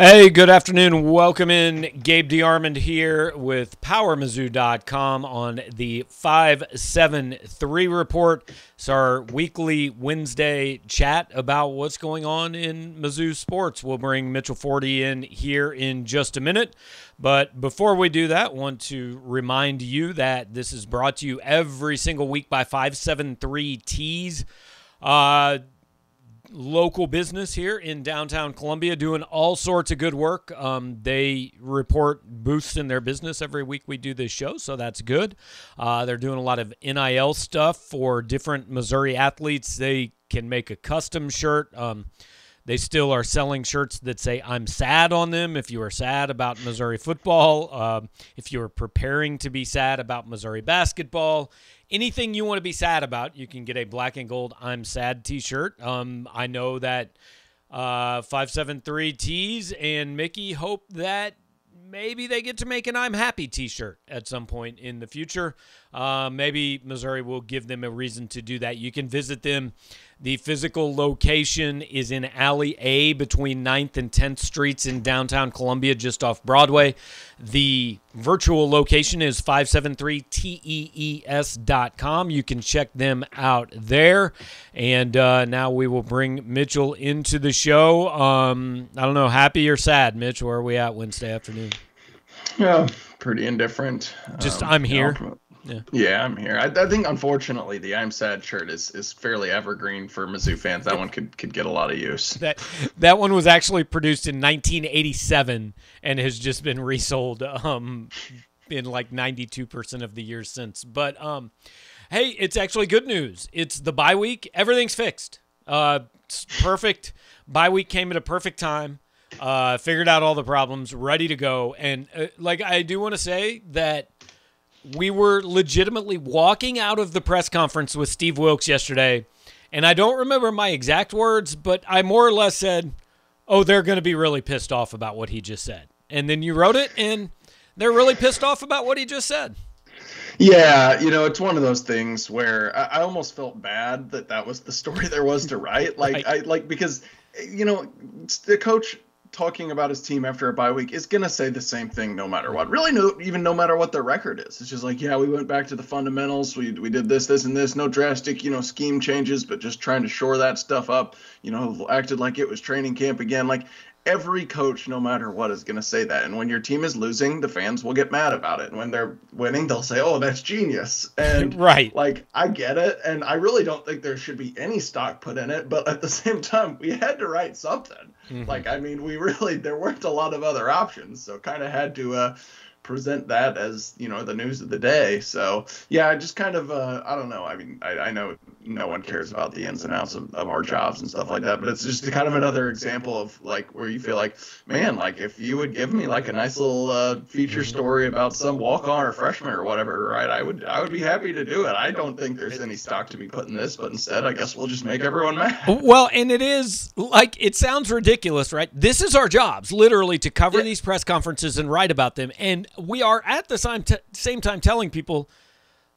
Hey, good afternoon. Welcome in. Gabe D'Armond here with PowerMizzou.com on the 573 Report. It's our weekly Wednesday chat about what's going on in Mizzou sports. We'll bring Mitchell Forty in here in just a minute. But before we do that, I want to remind you that this is brought to you every single week by 573 Tees. Local business here in downtown Columbia doing all sorts of good work. They report boosts in their business every week we do this show, so that's good. They're doing a lot of NIL stuff for different Missouri athletes. They can make a custom shirt. They still are selling shirts that say, "I'm sad" on them if you are sad about Missouri football, if you are preparing to be sad about Missouri basketball. Anything you want to be sad about, you can get a black and gold "I'm sad" t-shirt. I know that 573 Tees and Mickey hope that maybe they get to make an "I'm happy" t-shirt at some point in the future. Maybe Missouri will give them a reason to do that. You can visit them. The physical location is in Alley A between 9th and 10th Streets in downtown Columbia, just off Broadway. The virtual location is 573tees.com. You can check them out there. And now we will bring Mitchell into the show. I don't know, happy or sad, Mitch? Where are we at Wednesday afternoon? Yeah, pretty indifferent. Just I'm here. Yeah, I'm here. I think, unfortunately, the "I'm sad" shirt is fairly evergreen for Mizzou fans. That one could get a lot of use. That one was actually produced in 1987 and has just been resold in like 92% of the years since. But, hey, it's actually good news. It's the bye week. Everything's fixed. It's perfect. Bye week came at a perfect time. Figured out all the problems, ready to go. And, like, I do want to say that we were legitimately walking out of the press conference with Steve Wilkes yesterday, and I don't remember my exact words, but I more or less said, "Oh, they're going to be really pissed off about what he just said." And then you wrote it, and they're really pissed off about what he just said. Yeah, you know, it's one of those things where I almost felt bad that was the story there was to write. Like, right. Because, you know, the coach talking about his team after a bye week is going to say the same thing no matter what. Really, no matter what their record is. It's just like, yeah, we went back to the fundamentals. We did this and this. No drastic, you know, scheme changes, but just trying to shore that stuff up. You know, acted like it was training camp again. Like, every coach, no matter what, is going to say that. And when your team is losing, the fans will get mad about it. And when they're winning, they'll say, "Oh, that's genius." And right. Like, I get it. And I really don't think there should be any stock put in it. But at the same time, we had to write something. Mm-hmm. Like, I mean, there weren't a lot of other options. So kind of had to present that as, you know, the news of the day. So, yeah, I just kind of, I don't know. I mean, I know no one cares about the ins and outs of our jobs and stuff like that, but it's just kind of another example of, like, where you feel like, man, like, if you would give me, like, a nice little feature story about some walk-on or freshman or whatever, right, I would be happy to do it. I don't think there's any stock to be put in this, but instead, I guess we'll just make everyone mad. Well, and it is, like, it sounds ridiculous, right? This is our jobs, literally, to cover these press conferences and write about them, and we are at the same time telling people,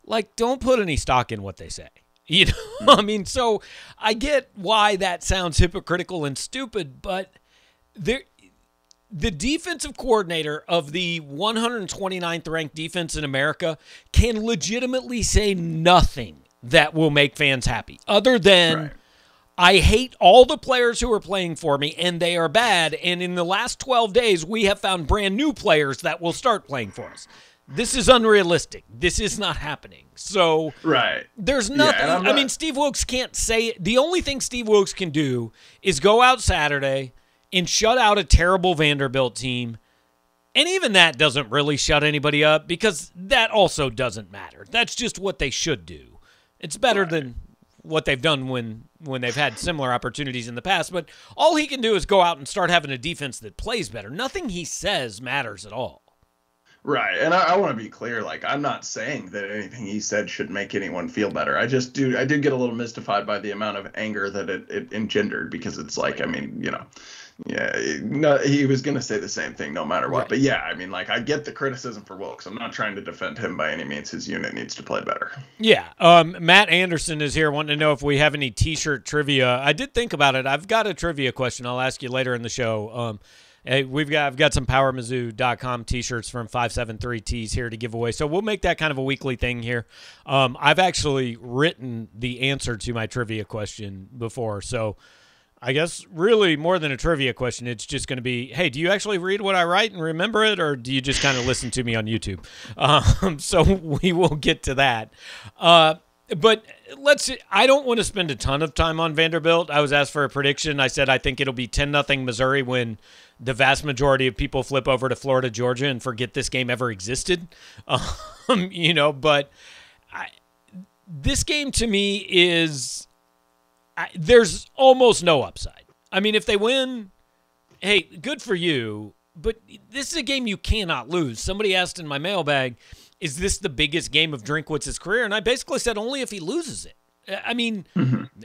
like, don't put any stock in what they say. You know, I mean, so I get why that sounds hypocritical and stupid, but the defensive coordinator of the 129th ranked defense in America can legitimately say nothing that will make fans happy other than, right, I hate all the players who are playing for me, and they are bad, and in the last 12 days, we have found brand new players that will start playing for us. This is unrealistic. This is not happening. So right. There's nothing. Yeah, I mean, Steve Wilkes can't say it. The only thing Steve Wilkes can do is go out Saturday and shut out a terrible Vanderbilt team, and even that doesn't really shut anybody up because that also doesn't matter. That's just what they should do. It's better than what they've done when they've had similar opportunities in the past. But all he can do is go out and start having a defense that plays better. Nothing he says matters at all. Right. And I want to be clear. Like, I'm not saying that anything he said should make anyone feel better. I did get a little mystified by the amount of anger that it engendered, because it's like, I mean, you know, yeah, no, he was going to say the same thing no matter what. Right. But yeah, I mean, like, I get the criticism for Wilkes. I'm not trying to defend him by any means. His unit needs to play better. Yeah. Matt Anderson is here wanting to know if we have any t-shirt trivia. I did think about it. I've got a trivia question I'll ask you later in the show. Hey, I've got some PowerMizzou.com T-shirts from 573 Tees here to give away. So we'll make that kind of a weekly thing here. I've actually written the answer to my trivia question before. So I guess really more than a trivia question, it's just going to be, hey, do you actually read what I write and remember it, or do you just kind of listen to me on YouTube? So we will get to that. But let's see. I don't want to spend a ton of time on Vanderbilt. I was asked for a prediction. I said I think it'll be 10-0 Missouri when the vast majority of people flip over to Florida, Georgia, and forget this game ever existed. You know, but this game to me is there's almost no upside. I mean, if they win, hey, good for you. But this is a game you cannot lose. Somebody asked in my mailbag, is this the biggest game of Drinkwitz's career? And I basically said only if he loses it. I mean,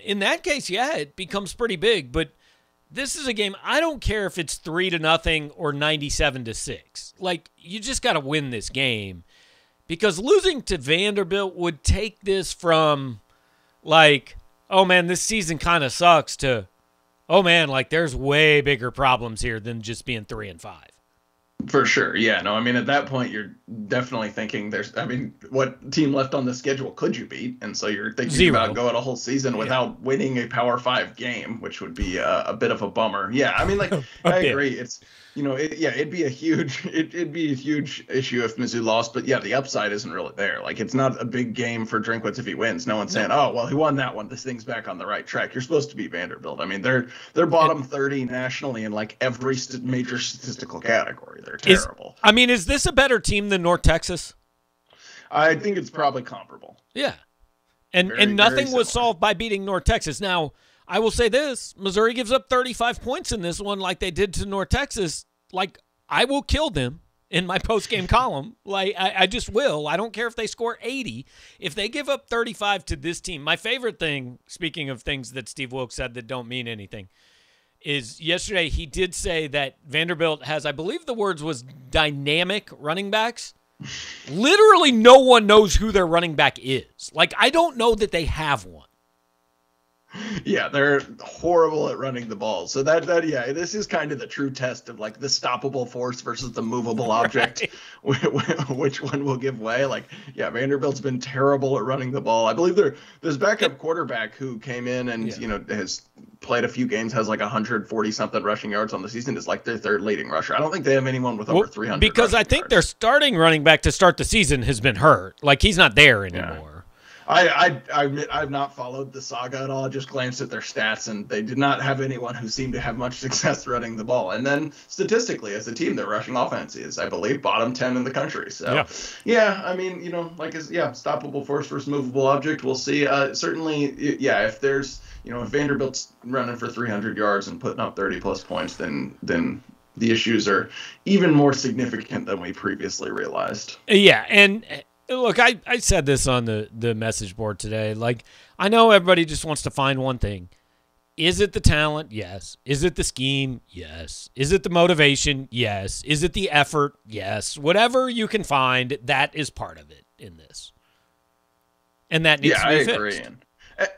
in that case, yeah, it becomes pretty big. But this is a game, I don't care if it's 3-0 or 97-6. Like, you just got to win this game. Because losing to Vanderbilt would take this from, like, oh, man, this season kind of sucks, to, oh, man, like, there's way bigger problems here than just being 3-5. For sure. Yeah. No, I mean, at that point, you're definitely thinking there's, I mean, what team left on the schedule could you beat? And so you're thinking about going a whole season without winning a Power 5 game, which would be a bit of a bummer. Yeah. I mean, like, I agree. It's, you know, it'd be a huge, it'd be a huge issue if Mizzou lost, but yeah, the upside isn't really there. Like, it's not a big game for Drinkwitz if he wins. No one's saying, oh, well, he won that one, this thing's back on the right track. You're supposed to be Vanderbilt. I mean, they're bottom 30 nationally in like every major statistical category. They're terrible. I mean, is this a better team than North Texas? I think it's probably comparable. Yeah. And nothing was solved by beating North Texas. Now, I will say this. Missouri gives up 35 points in this one like they did to North Texas. Like, I will kill them in my post-game column. Like, I just will. I don't care if they score 80. If they give up 35 to this team, my favorite thing, speaking of things that Steve Wilkes said that don't mean anything, is yesterday he did say that Vanderbilt has, I believe the words was, dynamic running backs. Literally no one knows who their running back is. Like, I don't know that they have one. Yeah, they're horrible at running the ball. So yeah, this is kind of the true test of like the stoppable force versus the movable object, which one will give way. Like, yeah, Vanderbilt's been terrible at running the ball. I believe there's backup quarterback who came in and, you know, has played a few games, has like 140 something rushing yards on the season, is like their third leading rusher. I don't think they have anyone with over 300. Because I think their starting running back to start the season has been hurt. Like, he's not there anymore. Yeah. I admit I've not followed the saga at all. I just glanced at their stats, and they did not have anyone who seemed to have much success running the ball. And then statistically, as a team, their rushing offense is, I believe, bottom 10 in the country. So, yeah I mean, you know, like, stoppable force versus movable object. We'll see. Certainly, yeah, if there's, you know, if Vanderbilt's running for 300 yards and putting up 30-plus points, then the issues are even more significant than we previously realized. Yeah, and look, I said this on the message board today. Like, I know everybody just wants to find one thing. Is it the talent? Yes. Is it the scheme? Yes. Is it the motivation? Yes. Is it the effort? Yes. Whatever you can find, that is part of it in this. And that needs to be fixed. Agree.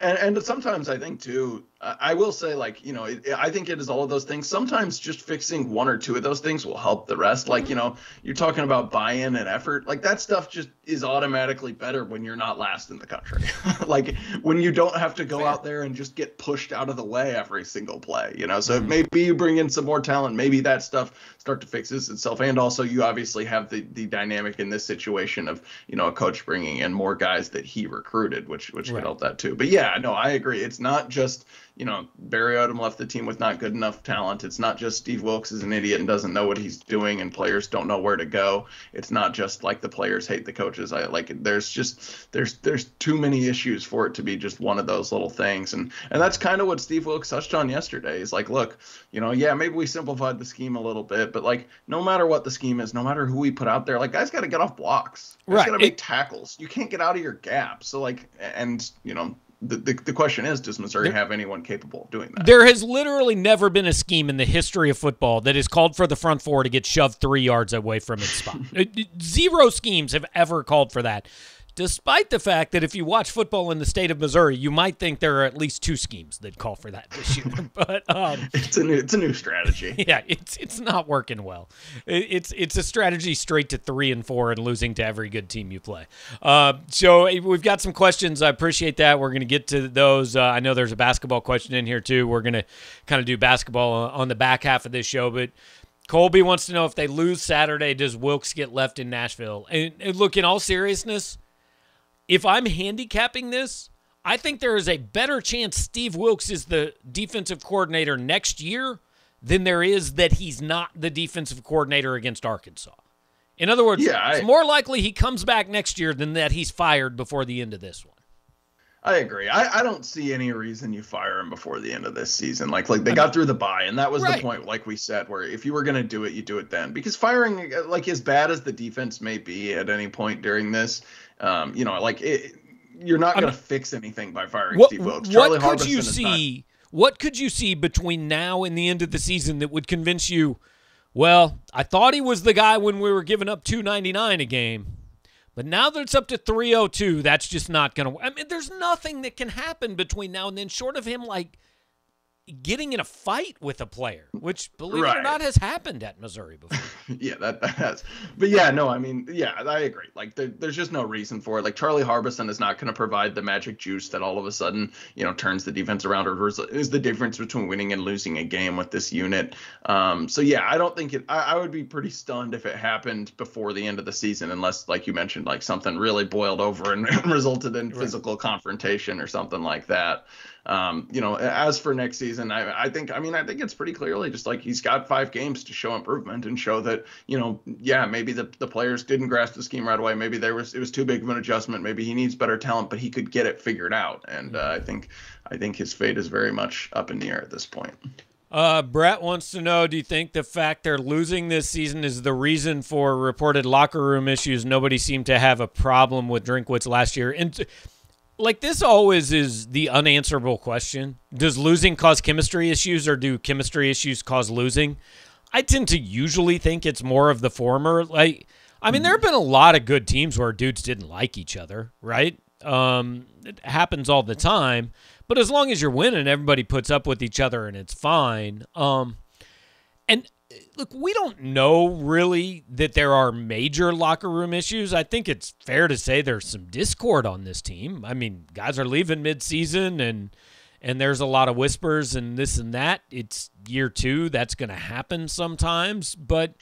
And sometimes I think, too, I will say, like, you know, I think it is all of those things. Sometimes just fixing one or two of those things will help the rest. Like, you know, you're talking about buy-in and effort. Like, that stuff just is automatically better when you're not last in the country. Like, when you don't have to go out there and just get pushed out of the way every single play, you know. So maybe you bring in some more talent. Maybe that stuff start to fix itself. And also you obviously have the dynamic in this situation of, you know, a coach bringing in more guys that he recruited, which could help that, too. But, yeah, no, I agree. It's not just – you know, Barry Odom left the team with not good enough talent. It's not just Steve Wilkes is an idiot and doesn't know what he's doing and players don't know where to go. It's not just like the players hate the coaches. There's too many issues for it to be just one of those little things. And that's kind of what Steve Wilkes touched on yesterday. He's like, look, you know, yeah, maybe we simplified the scheme a little bit, but like, no matter what the scheme is, no matter who we put out there, like, guys got to get off blocks. Guys got to make tackles. You can't get out of your gap. So like, and you know, the question is, does Missouri have anyone capable of doing that? There has literally never been a scheme in the history of football that has called for the front four to get shoved 3 yards away from its spot. Zero schemes have ever called for that. despite the fact that if you watch football in the state of Missouri, you might think there are at least two schemes that call for that this year. But it's a new strategy. Yeah, it's not working well. It's a strategy straight to 3-4 and losing to every good team you play. So we've got some questions. I appreciate that. We're going to get to those. I know there's a basketball question in here too. We're going to kind of do basketball on the back half of this show, but Colby wants to know, if they lose Saturday, does Wilkes get left in Nashville? And look, in all seriousness, if I'm handicapping this, I think there is a better chance Steve Wilkes is the defensive coordinator next year than there is that he's not the defensive coordinator against Arkansas. In other words, yeah, it's more likely he comes back next year than that he's fired before the end of this one. I agree. I don't see any reason you fire him before the end of this season. Like they got through the bye, and that was right. The point, like we said, where if you were going to do it, you do it then. Because firing, like as bad as the defense may be at any point during this, you know, like you're not going to fix anything by firing Steve Wilkes. What could you see between now and the end of the season that would convince you, well, I thought he was the guy when we were giving up 299 a game, but now that it's up to 302, that's just not going to – I mean, there's nothing that can happen between now and then short of him, like, getting in a fight with a player, which, believe it or not, has happened at Missouri before. Yeah, that has. But, yeah, no, I mean, yeah, I agree. Like, there's just no reason for it. Like, Charlie Harbison is not going to provide the magic juice that all of a sudden, you know, turns the defense around or is the difference between winning and losing a game with this unit. So, yeah, I don't think it – I would be pretty stunned if it happened before the end of the season unless, like you mentioned, like something really boiled over and resulted in physical confrontation or something like that. You know, as for next season, I think it's pretty clearly just like he's got 5 games to show improvement and show that, you know, yeah, maybe the players didn't grasp the scheme right away. Maybe it was too big of an adjustment. Maybe he needs better talent, but he could get it figured out. And I think his fate is very much up in the air at this point. Brett wants to know, do you think the fact they're losing this season is the reason for reported locker room issues? Nobody seemed to have a problem with Drinkwitz last year. And like, this always is the unanswerable question. Does losing cause chemistry issues, or do chemistry issues cause losing? I tend to usually think it's more of the former. Like, I mean, there have been a lot of good teams where dudes didn't like each other, right? It happens all the time. But as long as you're winning, everybody puts up with each other and it's fine. And look, we don't know really that there are major locker room issues. I think it's fair to say there's some discord on this team. I mean, guys are leaving midseason, and there's a lot of whispers and this and that. It's year 2. That's going to happen sometimes. But,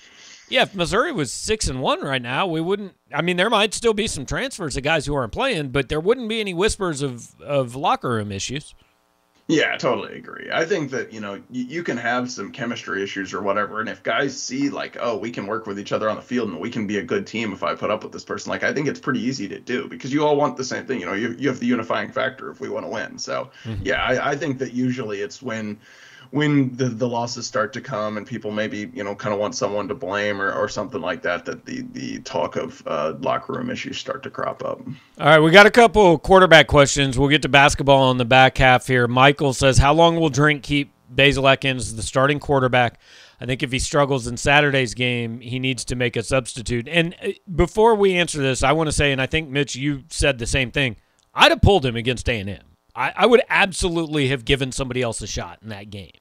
yeah, if Missouri was 6-1 right now, we wouldn't – I mean, there might still be some transfers of guys who aren't playing, but there wouldn't be any whispers of locker room issues. Yeah, I totally agree. I think that, you know, you can have some chemistry issues or whatever, and if guys see, like, oh, we can work with each other on the field and we can be a good team if I put up with this person, like, I think it's pretty easy to do because you all want the same thing. You know, you have the unifying factor if we want to win. So, yeah, I think that usually it's when the losses start to come and people maybe, you know, kind of want someone to blame or something like that, that the talk of locker room issues start to crop up. All right, we got a couple quarterback questions. We'll get to basketball on the back half here. Michael says, how long will Drink keep Bazelak in as the starting quarterback? I think if he struggles in Saturday's game, he needs to make a substitute. And before we answer this, I want to say, and I think, Mitch, you said the same thing, I'd have pulled him against A&M. I would absolutely have given somebody else a shot in that game.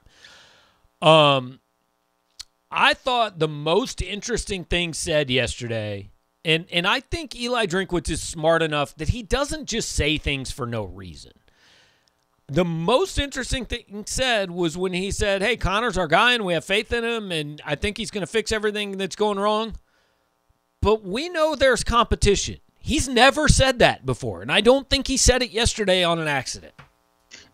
I thought the most interesting thing said yesterday, and I think Eli Drinkwitz is smart enough that he doesn't just say things for no reason. The most interesting thing said was when he said, hey, Connor's our guy and we have faith in him and I think he's going to fix everything that's going wrong. But we know there's competition. He's never said that before, and I don't think he said it yesterday on an accident.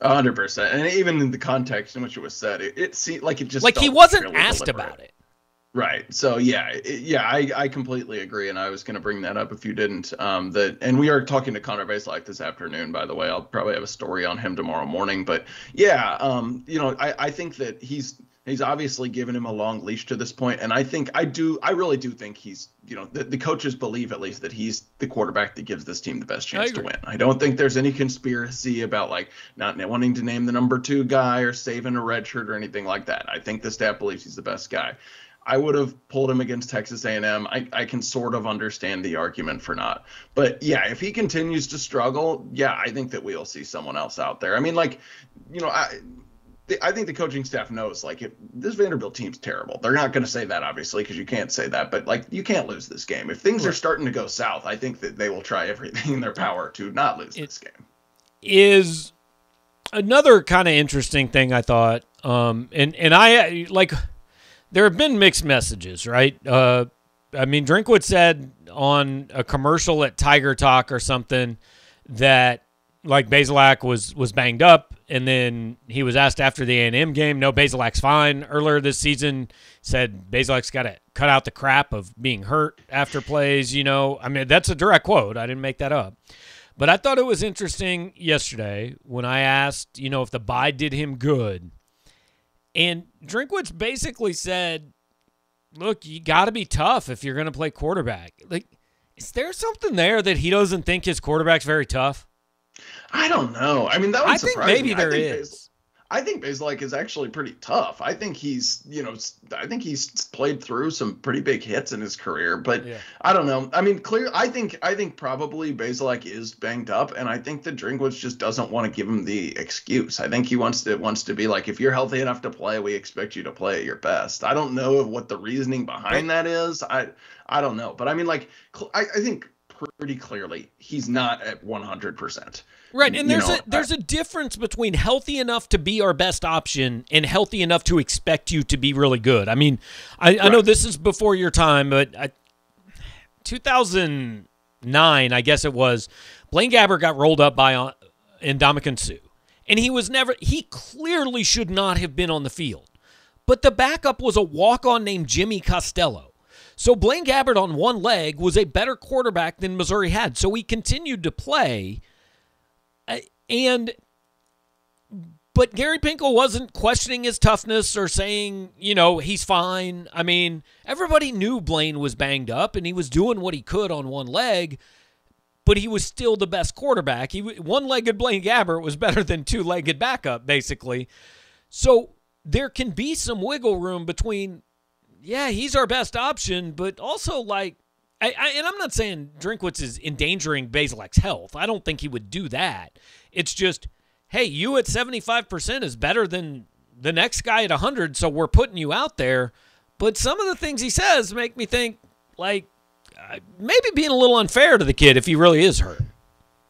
100%, and even in the context in which it was said, it seemed like it just like he wasn't really asked about it. Right. So yeah, I completely agree, and I was going to bring that up if you didn't. And we are talking to Connor Bazelak this afternoon, by the way. I'll probably have a story on him tomorrow morning, but yeah, you know, I think that he's obviously given him a long leash to this point, and I really do think he's, you know, the coaches believe at least that he's the quarterback that gives this team the best chance to win. I don't think there's any conspiracy about like not wanting to name the number 2 guy or saving a redshirt or anything like that. I think the staff believes he's the best guy. I would have pulled him against Texas A&M. I can sort of understand the argument for not. But, yeah, if he continues to struggle, yeah, I think that we'll see someone else out there. I mean, like, you know, I think the coaching staff knows, like, if this Vanderbilt team's terrible. They're not going to say that, obviously, because you can't say that. But, like, you can't lose this game. If things are starting to go south, I think that they will try everything in their power to not lose this game. Is another kind of interesting thing I thought, and I, like, there have been mixed messages, right? I mean, Drinkwitz said on a commercial at Tiger Talk or something that, like, Bazelak was banged up, and then he was asked after the A&M game, no, Bazelak's fine. Earlier this season, said Bazelak's got to cut out the crap of being hurt after plays, you know. I mean, that's a direct quote. I didn't make that up. But I thought it was interesting yesterday when I asked, you know, if the bye did him good. And Drinkwitz basically said, look, you got to be tough if you're going to play quarterback. Like, is there something there that he doesn't think his quarterback's very tough? I don't know. I mean, that would surprise me. I think maybe there is. I think Bazelak is actually pretty tough. I think he's, you know, I think he's played through some pretty big hits in his career, but yeah. I don't know. I mean, I think probably Bazelak is banged up, and I think that Drinkwitz just doesn't want to give him the excuse. I think he wants to be like, if you're healthy enough to play, we expect you to play at your best. I don't know what the reasoning behind that is. I don't know, but I mean, like, I think pretty clearly he's not at 100%. Right, and there's a difference between healthy enough to be our best option and healthy enough to expect you to be really good. I mean, I know this is before your time, but 2009, I guess it was, Blaine Gabbert got rolled up by Ndamukong Suh, and he clearly should not have been on the field. But the backup was a walk-on named Jimmy Costello. So Blaine Gabbert on one leg was a better quarterback than Missouri had, so he continued to play. But Gary Pinkel wasn't questioning his toughness or saying, you know, he's fine. I mean, everybody knew Blaine was banged up and he was doing what he could on one leg, but he was still the best quarterback. One-legged Blaine Gabbert was better than two-legged backup, basically. So there can be some wiggle room between, yeah, he's our best option, but also, like, and I'm not saying Drinkwitz is endangering Bazelak's health. I don't think he would do that. It's just, hey, you at 75% is better than the next guy at 100, so we're putting you out there. But some of the things he says make me think, like, maybe being a little unfair to the kid if he really is hurt.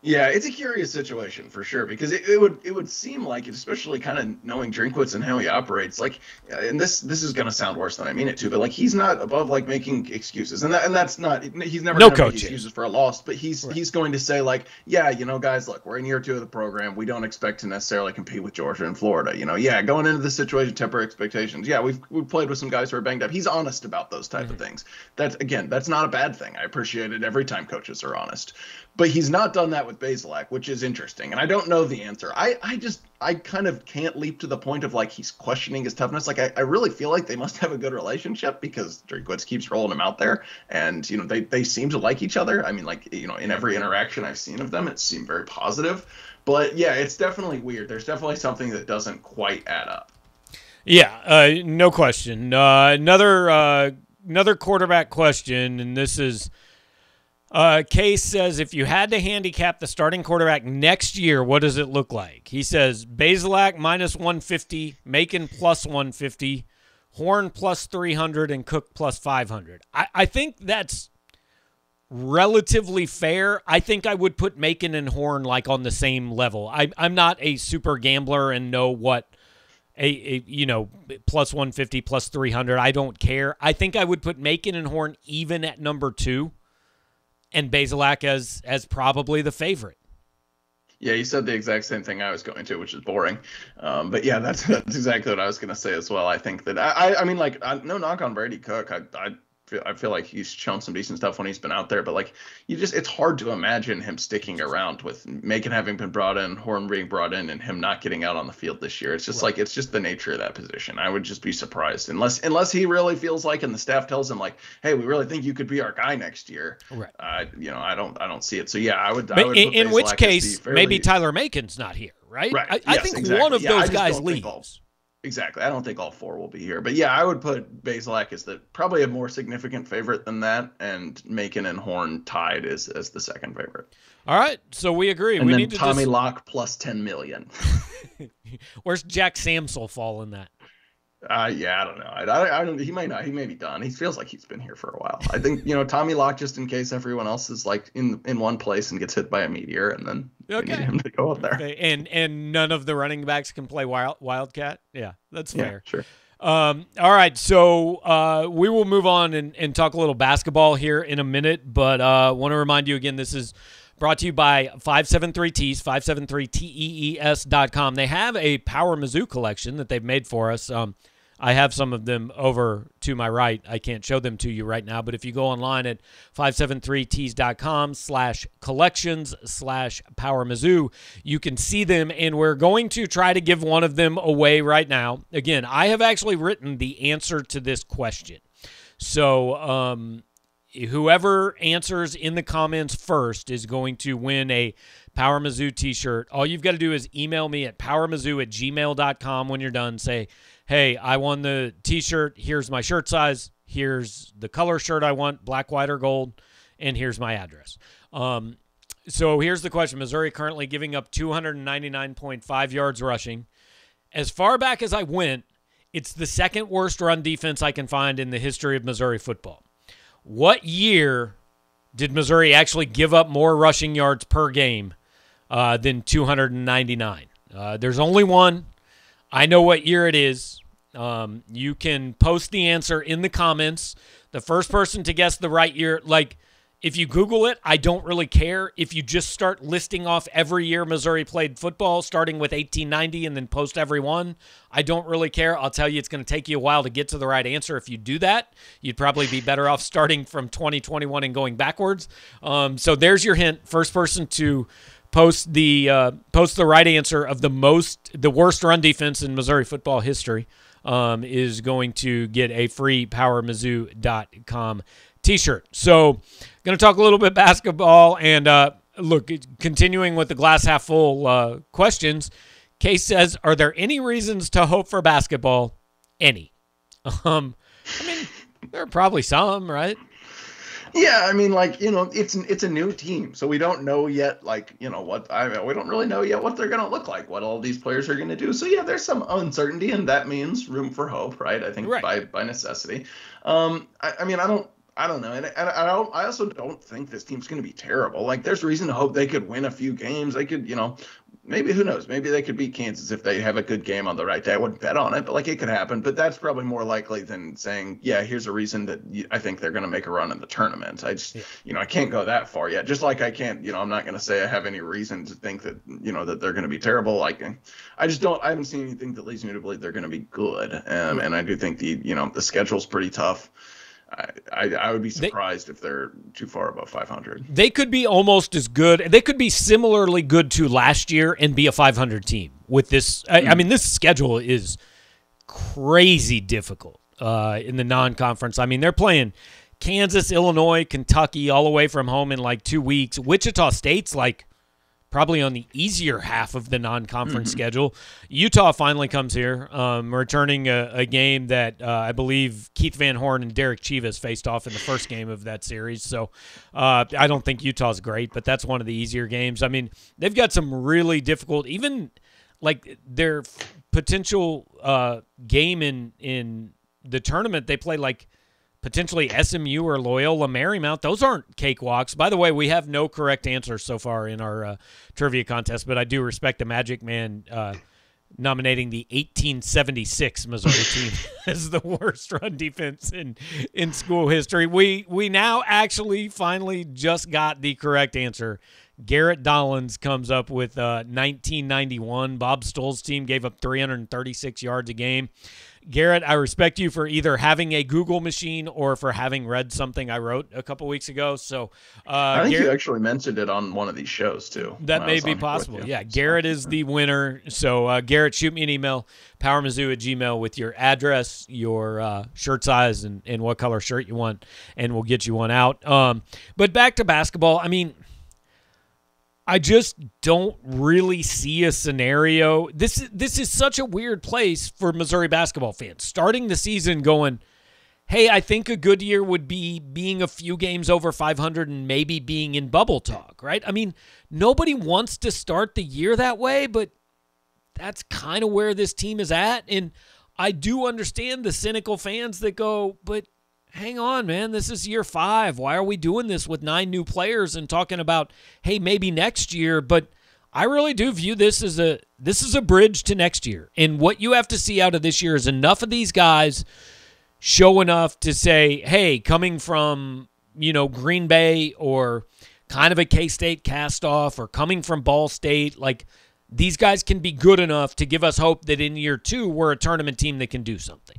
Yeah, it's a curious situation for sure, because it would seem like, especially kind of knowing Drinkwitz and how he operates, like, and this is going to sound worse than I mean it to, but, like, he's not above, like, making excuses, and that's not, he's never going to make excuses for a loss, but he's going to say, like, yeah, you know, guys, look, we're in year two of the program, we don't expect to necessarily compete with Georgia and Florida, you know, yeah, going into the situation, temper expectations, yeah, we've played with some guys who are banged up. He's honest about those type of things. That's not a bad thing. I appreciate it every time coaches are honest, but he's not done that with Bazelak, which is interesting, and I don't know the answer. I kind of can't leap to the point of, like, he's questioning his toughness. Like, I really feel like they must have a good relationship, because Drinkwitz keeps rolling him out there, and, you know, they seem to like each other. I mean, like, you know, in every interaction I've seen of them, it seemed very positive. But yeah, it's definitely weird. There's definitely something that doesn't quite add up. Yeah, no question. Another quarterback question, and this is. Case says, if you had to handicap the starting quarterback next year, what does it look like? He says, Bazelak -150, Macon +150, Horn +300, and Cook +500. I think that's relatively fair. I think I would put Macon and Horn, like, on the same level. I'm not a super gambler and know what you know, +150, +300. I don't care. I think I would put Macon and Horn even at number 2. And Bazelak as probably the favorite. Yeah, you said the exact same thing I was going to, which is boring. But yeah, that's exactly what I was going to say as well. I think that I mean, like, no knock on Brady Cook. I feel like he's shown some decent stuff when he's been out there, but, like, it's hard to imagine him sticking around with Macon having been brought in, Horn being brought in, and him not getting out on the field this year. It's just like, it's just the nature of that position. I would just be surprised unless he really feels like, and the staff tells him, like, hey, we really think you could be our guy next year. Right. You know, I don't see it. So yeah, I would in which case, maybe Tyler Macon's not here. Right. I think one of those guys leaves. Exactly. I don't think all four will be here. But, yeah, I would put Bazelak as probably a more significant favorite than that, and Macon and Horn tied as the second favorite. All right, so we agree. And we then need Tommy Locke plus $10 million. Where's Jack Samsel fall in that? Yeah, I don't know. I don't. He might not. He may be done. He feels like he's been here for a while. I think, you know, Tommy Locke, just in case everyone else is like in one place and gets hit by a meteor, and then okay, need him to go up there. Okay. And none of the running backs can play Wildcat. Yeah, that's fair. Sure. All right, so we will move on and talk a little basketball here in a minute. But want to remind you again, this is brought to you by 573 Tees, 573tees.com. They have a Power Mizzou collection that they've made for us. I have some of them over to my right. I can't show them to you right now, but if you go online at 573tees.com/collections/PowerMizzou, you can see them, and we're going to try to give one of them away right now. Again, I have actually written the answer to this question. So whoever answers in the comments first is going to win a Power Mizzou t-shirt. All you've got to do is email me at powermizzou@gmail.com when you're done. Say, hey, I won the t-shirt. Here's my shirt size. Here's the color shirt I want, black, white, or gold, and here's my address. So here's the question. Missouri currently giving up 299.5 yards rushing. As far back as I went, it's the second worst run defense I can find in the history of Missouri football. What year did Missouri actually give up more rushing yards per game than 299? There's only one. I know what year it is. You can post the answer in the comments. The first person to guess the right year, like if you Google it, I don't really care. If you just start listing off every year Missouri played football, starting with 1890 and then post every one, I don't really care. I'll tell you, it's going to take you a while to get to the right answer. If you do that, you'd probably be better off starting from 2021 and going backwards. So there's your hint. First person to post the right answer of the worst run defense in Missouri football history is going to get a free PowerMizzou.com t-shirt. So going to talk a little bit basketball, and look, continuing with the glass half full questions, Case says, are there any reasons to hope for basketball? Any? I mean, there are probably some, right? Yeah, I mean, like, you know, it's a new team, so we don't know yet, like, you know, we don't really know yet what they're going to look like, what all these players are going to do. So, yeah, there's some uncertainty, and that means room for hope, right? I think right. By necessity. I mean, I don't know, and I also don't think this team's going to be terrible. Like, there's reason to hope they could win a few games. They could, you know, maybe, who knows, maybe they could beat Kansas if they have a good game on the right day. I wouldn't bet on it, but, like, it could happen. But that's probably more likely than saying, yeah, here's a reason that I think they're going to make a run in the tournament. I just, you know, I can't go that far yet. Just like I can't, you know, I'm not going to say I have any reason to think that, you know, that they're going to be terrible. Like, I just don't, I haven't seen anything that leads me to believe they're going to be good. And I do think you know, the schedule's pretty tough. I would be surprised if they're too far above 500. They could be almost as good. They could be similarly good to last year and be a 500 team with this. I mean, this schedule is crazy difficult in the non-conference. I mean, they're playing Kansas, Illinois, Kentucky, all the way from home in like 2 weeks. Wichita State's like probably on the easier half of the non-conference schedule. Utah finally comes here, returning a game that I believe Keith Van Horn and Derek Chivas faced off in the first game of that series. So I don't think Utah's great, but that's one of the easier games. I mean, they've got some really difficult, even like their potential game in the tournament, they play like potentially SMU or Loyola Marymount. Those aren't cakewalks. By the way, we have no correct answers so far in our trivia contest, but I do respect the Magic Man nominating the 1876 Missouri team as the worst run defense in school history. We now actually finally just got the correct answer. Garrett Dollins comes up with 1991. Bob Stoll's team gave up 336 yards a game. Garrett, I respect you for either having a Google machine or for having read something I wrote a couple weeks ago. So I think Garrett, you actually mentioned it on one of these shows too. That may be possible. Yeah, Garrett is the winner. So Garrett, shoot me an email, powermizzou@gmail.com, with your address, your shirt size, and what color shirt you want, and we'll get you one out. But back to basketball. I mean, I just don't really see a scenario. This is such a weird place for Missouri basketball fans. Starting the season going, hey, I think a good year would be being a few games over 500 and maybe being in bubble talk, right? I mean, nobody wants to start the year that way, but that's kind of where this team is at. And I do understand the cynical fans that go, but hang on, man, this is year 5. Why are we doing this with 9 new players and talking about, hey, maybe next year? But I really do view this as a bridge to next year. And what you have to see out of this year is enough of these guys show enough to say, hey, coming from, you know, Green Bay or kind of a K-State cast-off or coming from Ball State, like these guys can be good enough to give us hope that in year 2 we're a tournament team that can do something.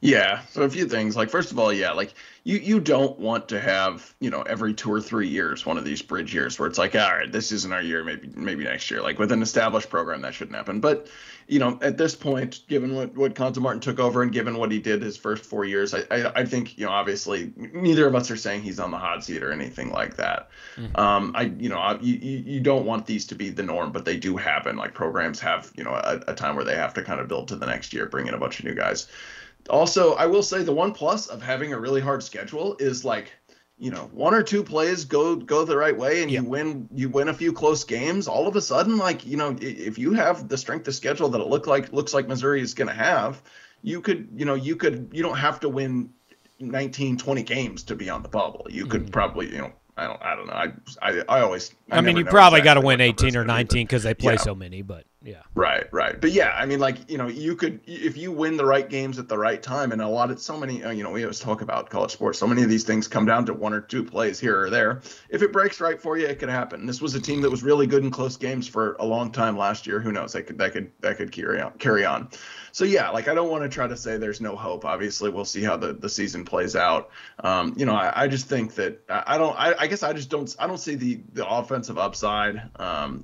Yeah, so a few things. Like, first of all, yeah, like you don't want to have, you know, every 2 or 3 years one of these bridge years where it's like, all right, this isn't our year, maybe next year. Like with an established program, that shouldn't happen. But you know, at this point, given what Cuonzo Martin took over and given what he did his first 4 years, I think, you know, obviously neither of us are saying he's on the hot seat or anything like that. Mm-hmm. You don't want these to be the norm, but they do happen. Like programs have, you know, a time where they have to kind of build to the next year, bring in a bunch of new guys. Also, I will say the one plus of having a really hard schedule is like, you know, 1 or 2 plays go the right way and yep. you win a few close games. All of a sudden, like, you know, if you have the strength of schedule that it looks like Missouri is going to have, you don't have to win 19-20 games to be on the bubble. You could probably, you know, I don't know. I mean, you probably got to win 18 or 19 because they play so many, but yeah. Right. But yeah, I mean, like, you know, you could, if you win the right games at the right time, and so many, you know, we always talk about college sports. So many of these things come down to 1 or 2 plays here or there. If it breaks right for you, it could happen. This was a team that was really good in close games for a long time last year. Who knows? That could carry on. So yeah, like I don't want to try to say there's no hope. Obviously, we'll see how the season plays out. You know, I just think that I don't see the offensive upside.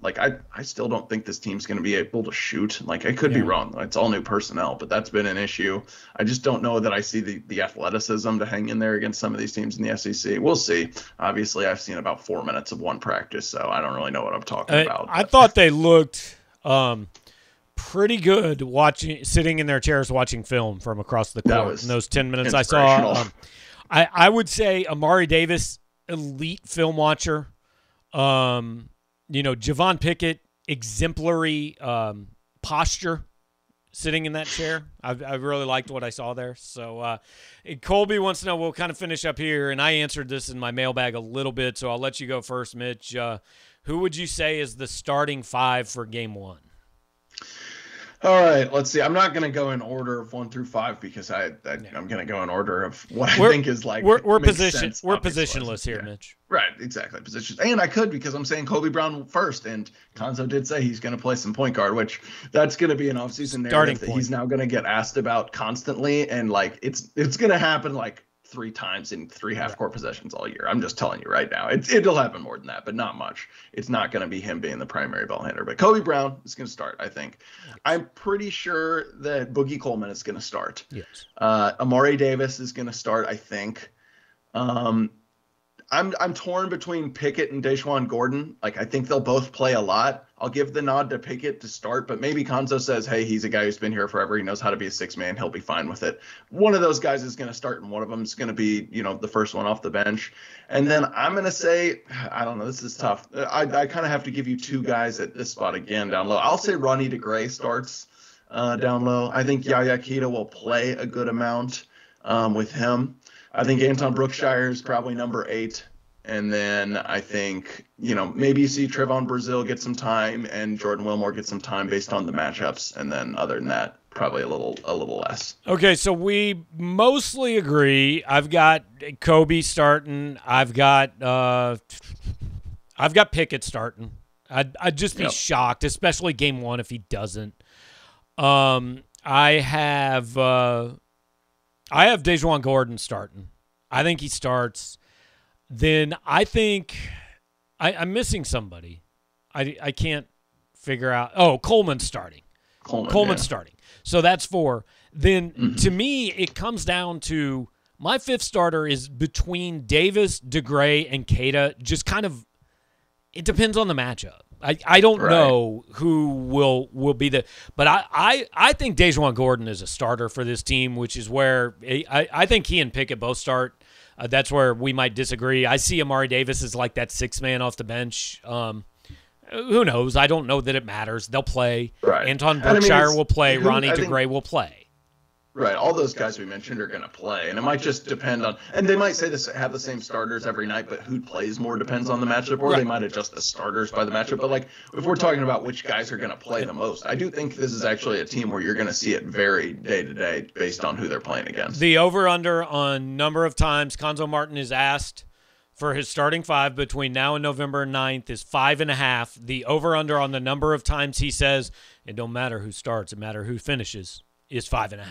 Like I still don't think this team's going to be able to shoot. Like I could be wrong. It's all new personnel, but that's been an issue. I just don't know that I see the athleticism to hang in there against some of these teams in the SEC. We'll see. Obviously, I've seen about 4 minutes of one practice, so I don't really know what I'm talking about. I thought they looked pretty good sitting in their chairs watching film from across the court in those 10 minutes I saw. I would say Amari Davis, elite film watcher. You know, Javon Pickett, exemplary posture sitting in that chair. I really liked what I saw there. So Colby wants to know, we'll kind of finish up here, and I answered this in my mailbag a little bit, so I'll let you go first, Mitch. Who would you say is the starting 5 for game 1? All right, let's see. I'm not going to go in order of 1 through 5 because I'm going to go in order of what I think is like. We're positionless here, Mitch. Right, exactly. Positions, and I could because I'm saying Kobe Brown first, and Cuonzo did say he's going to play some point guard, which that's going to be an offseason narrative that he's now going to get asked about constantly, and like it's going to happen like 3 times in 3 half-court possessions all year. I'm just telling you right now. It'll happen more than that, but not much. It's not going to be him being the primary ball handler. But Kobe Brown is going to start, I think. I'm pretty sure that Boogie Coleman is going to start. Yes. Amari Davis is going to start, I think. I'm torn between Pickett and Deshawn Gordon. Like, I think they'll both play a lot. I'll give the nod to Pickett to start, but maybe Cuonzo says, hey, he's a guy who's been here forever. He knows how to be a 6-man. He'll be fine with it. One of those guys is going to start, and one of them is going to be, you know, the first one off the bench. And then I'm going to say, I don't know, this is tough. I kind of have to give you 2 guys at this spot again down low. I'll say Ronnie DeGray starts down low. I think Yaya Keita will play a good amount with him. I think Anton Brookshire is probably number 8. And then I think, you know, maybe you see Trevon Brazile get some time and Jordan Wilmore get some time based on the matchups. And then other than that, probably a little less. Okay, so we mostly agree. I've got Kobe starting. I've got Pickett starting. I'd just be shocked, especially game 1 if he doesn't. I have Deshawn Gordon starting. I think he starts. Then I think I'm missing somebody. I can't figure out. Oh, Coleman's starting. Coleman's starting. So that's 4. Then to me, it comes down to my 5th starter is between Davis, DeGray, and Keita, just kind of It depends on the matchup. I don't know who will be the – but I think Deshawn Gordon is a starter for this team, which is where I think he and Pickett both start. That's where we might disagree. I see Amari Davis as like that sixth man off the bench. Who knows? I don't know that it matters. They'll play. Right. Anton Brookshire will play. Ronnie DeGray will play. Right. All those guys we mentioned are going to play, and it might just depend on – and they might say this have the same starters every night, but who plays more depends on the matchup, or they might adjust the starters by the matchup. But, like, if we're talking about which guys are going to play the most, I do think this is actually a team where you're going to see it vary day-to-day based on who they're playing against. The over-under on number of times Cuonzo Martin is asked for his starting five between now and November 9th is 5.5. The over-under on the number of times he says, it don't matter who starts, it matter who finishes, is 5.5.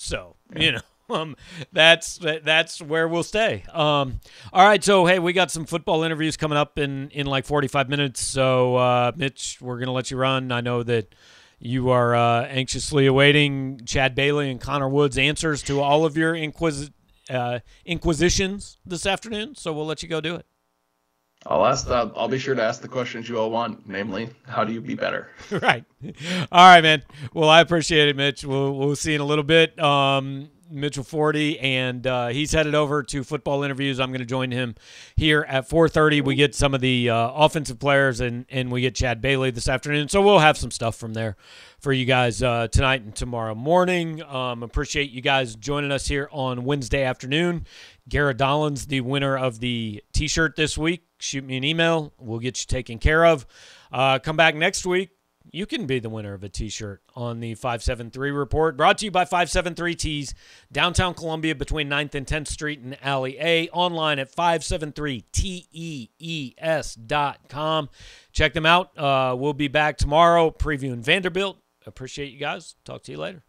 So, you know, that's where we'll stay. All right. So, hey, we got some football interviews coming up in like 45 minutes. So, Mitch, we're going to let you run. I know that you are anxiously awaiting Chad Bailey and Connor Woods' answers to all of your inquisitions this afternoon. So we'll let you go do it. I'll be sure to ask the questions you all want, namely, how do you be better? Right. All right, man. Well, I appreciate it, Mitch. We'll see you in a little bit. Mitchell Forty, and he's headed over to football interviews. I'm going to join him here at 4:30. We get some of the offensive players, and we get Chad Bailey this afternoon. So we'll have some stuff from there for you guys tonight and tomorrow morning. Appreciate you guys joining us here on Wednesday afternoon. Garrett Dollins, the winner of the T-shirt this week. Shoot me an email. We'll get you taken care of. Come back next week. You can be the winner of a T-shirt on the 573 Report. Brought to you by 573 Tees, downtown Columbia between 9th and 10th Street and Alley A. Online at 573tees.com. Check them out. We'll be back tomorrow previewing Vanderbilt. Appreciate you guys. Talk to you later.